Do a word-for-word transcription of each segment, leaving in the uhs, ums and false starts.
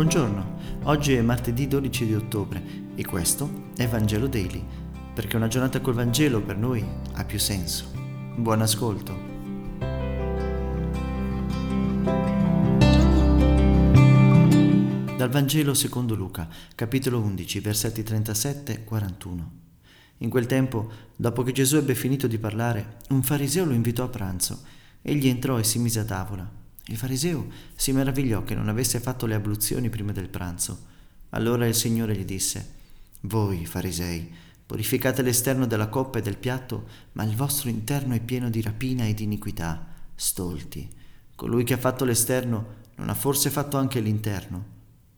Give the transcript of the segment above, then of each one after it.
Buongiorno, oggi è martedì dodici di ottobre e questo è Vangelo Daily, perché una giornata col Vangelo per noi ha più senso. Buon ascolto. Dal Vangelo secondo Luca, capitolo undici, versetti trentasette a quarantuno. In quel tempo, dopo che Gesù ebbe finito di parlare, un fariseo lo invitò a pranzo. Egli entrò e si mise a tavola. Il fariseo si meravigliò che non avesse fatto le abluzioni prima del pranzo. Allora il Signore gli disse: «Voi, farisei, purificate l'esterno della coppa e del piatto, ma il vostro interno è pieno di rapina e di iniquità. Stolti! Colui che ha fatto l'esterno non ha forse fatto anche l'interno?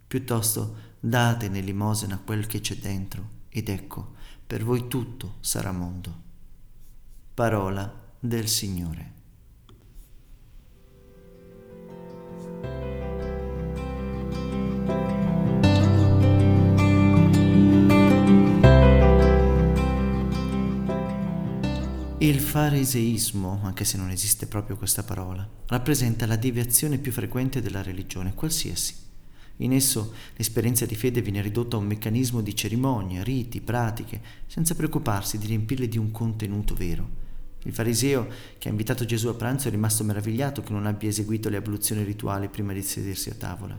Piuttosto date nell'imosena quel che c'è dentro, ed ecco, per voi tutto sarà mondo». Parola del Signore. Il fariseismo, anche se non esiste proprio questa parola, rappresenta la deviazione più frequente della religione, qualsiasi. In esso l'esperienza di fede viene ridotta a un meccanismo di cerimonie, riti, pratiche, senza preoccuparsi di riempirle di un contenuto vero. Il fariseo che ha invitato Gesù a pranzo è rimasto meravigliato che non abbia eseguito le abluzioni rituali prima di sedersi a tavola.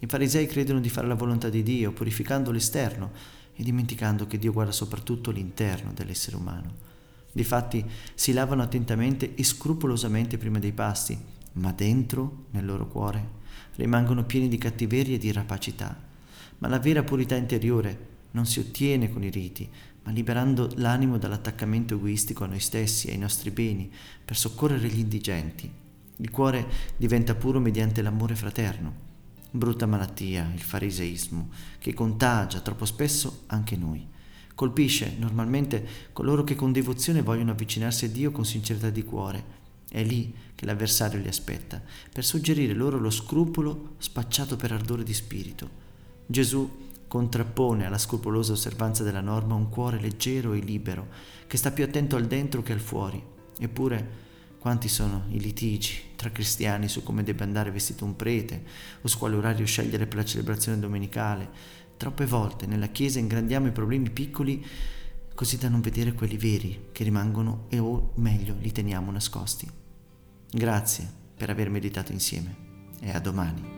I farisei credono di fare la volontà di Dio, purificando l'esterno e dimenticando che Dio guarda soprattutto l'interno dell'essere umano. Difatti si lavano attentamente e scrupolosamente prima dei pasti, ma dentro, nel loro cuore, rimangono pieni di cattiveria e di rapacità. Ma la vera purità interiore non si ottiene con i riti, ma liberando l'animo dall'attaccamento egoistico a noi stessi e ai nostri beni per soccorrere gli indigenti. Il cuore diventa puro mediante l'amore fraterno. Brutta malattia, il fariseismo, che contagia troppo spesso anche noi. Colpisce normalmente coloro che con devozione vogliono avvicinarsi a Dio con sincerità di cuore. È lì che l'avversario li aspetta, per suggerire loro lo scrupolo spacciato per ardore di spirito. Gesù contrappone alla scrupolosa osservanza della norma un cuore leggero e libero, che sta più attento al dentro che al fuori. Eppure, quanti sono i litigi tra cristiani su come debba andare vestito un prete o su quale orario scegliere per la celebrazione domenicale. Troppe volte nella Chiesa ingrandiamo i problemi piccoli così da non vedere quelli veri che rimangono e o meglio li teniamo nascosti. Grazie per aver meditato insieme e a domani.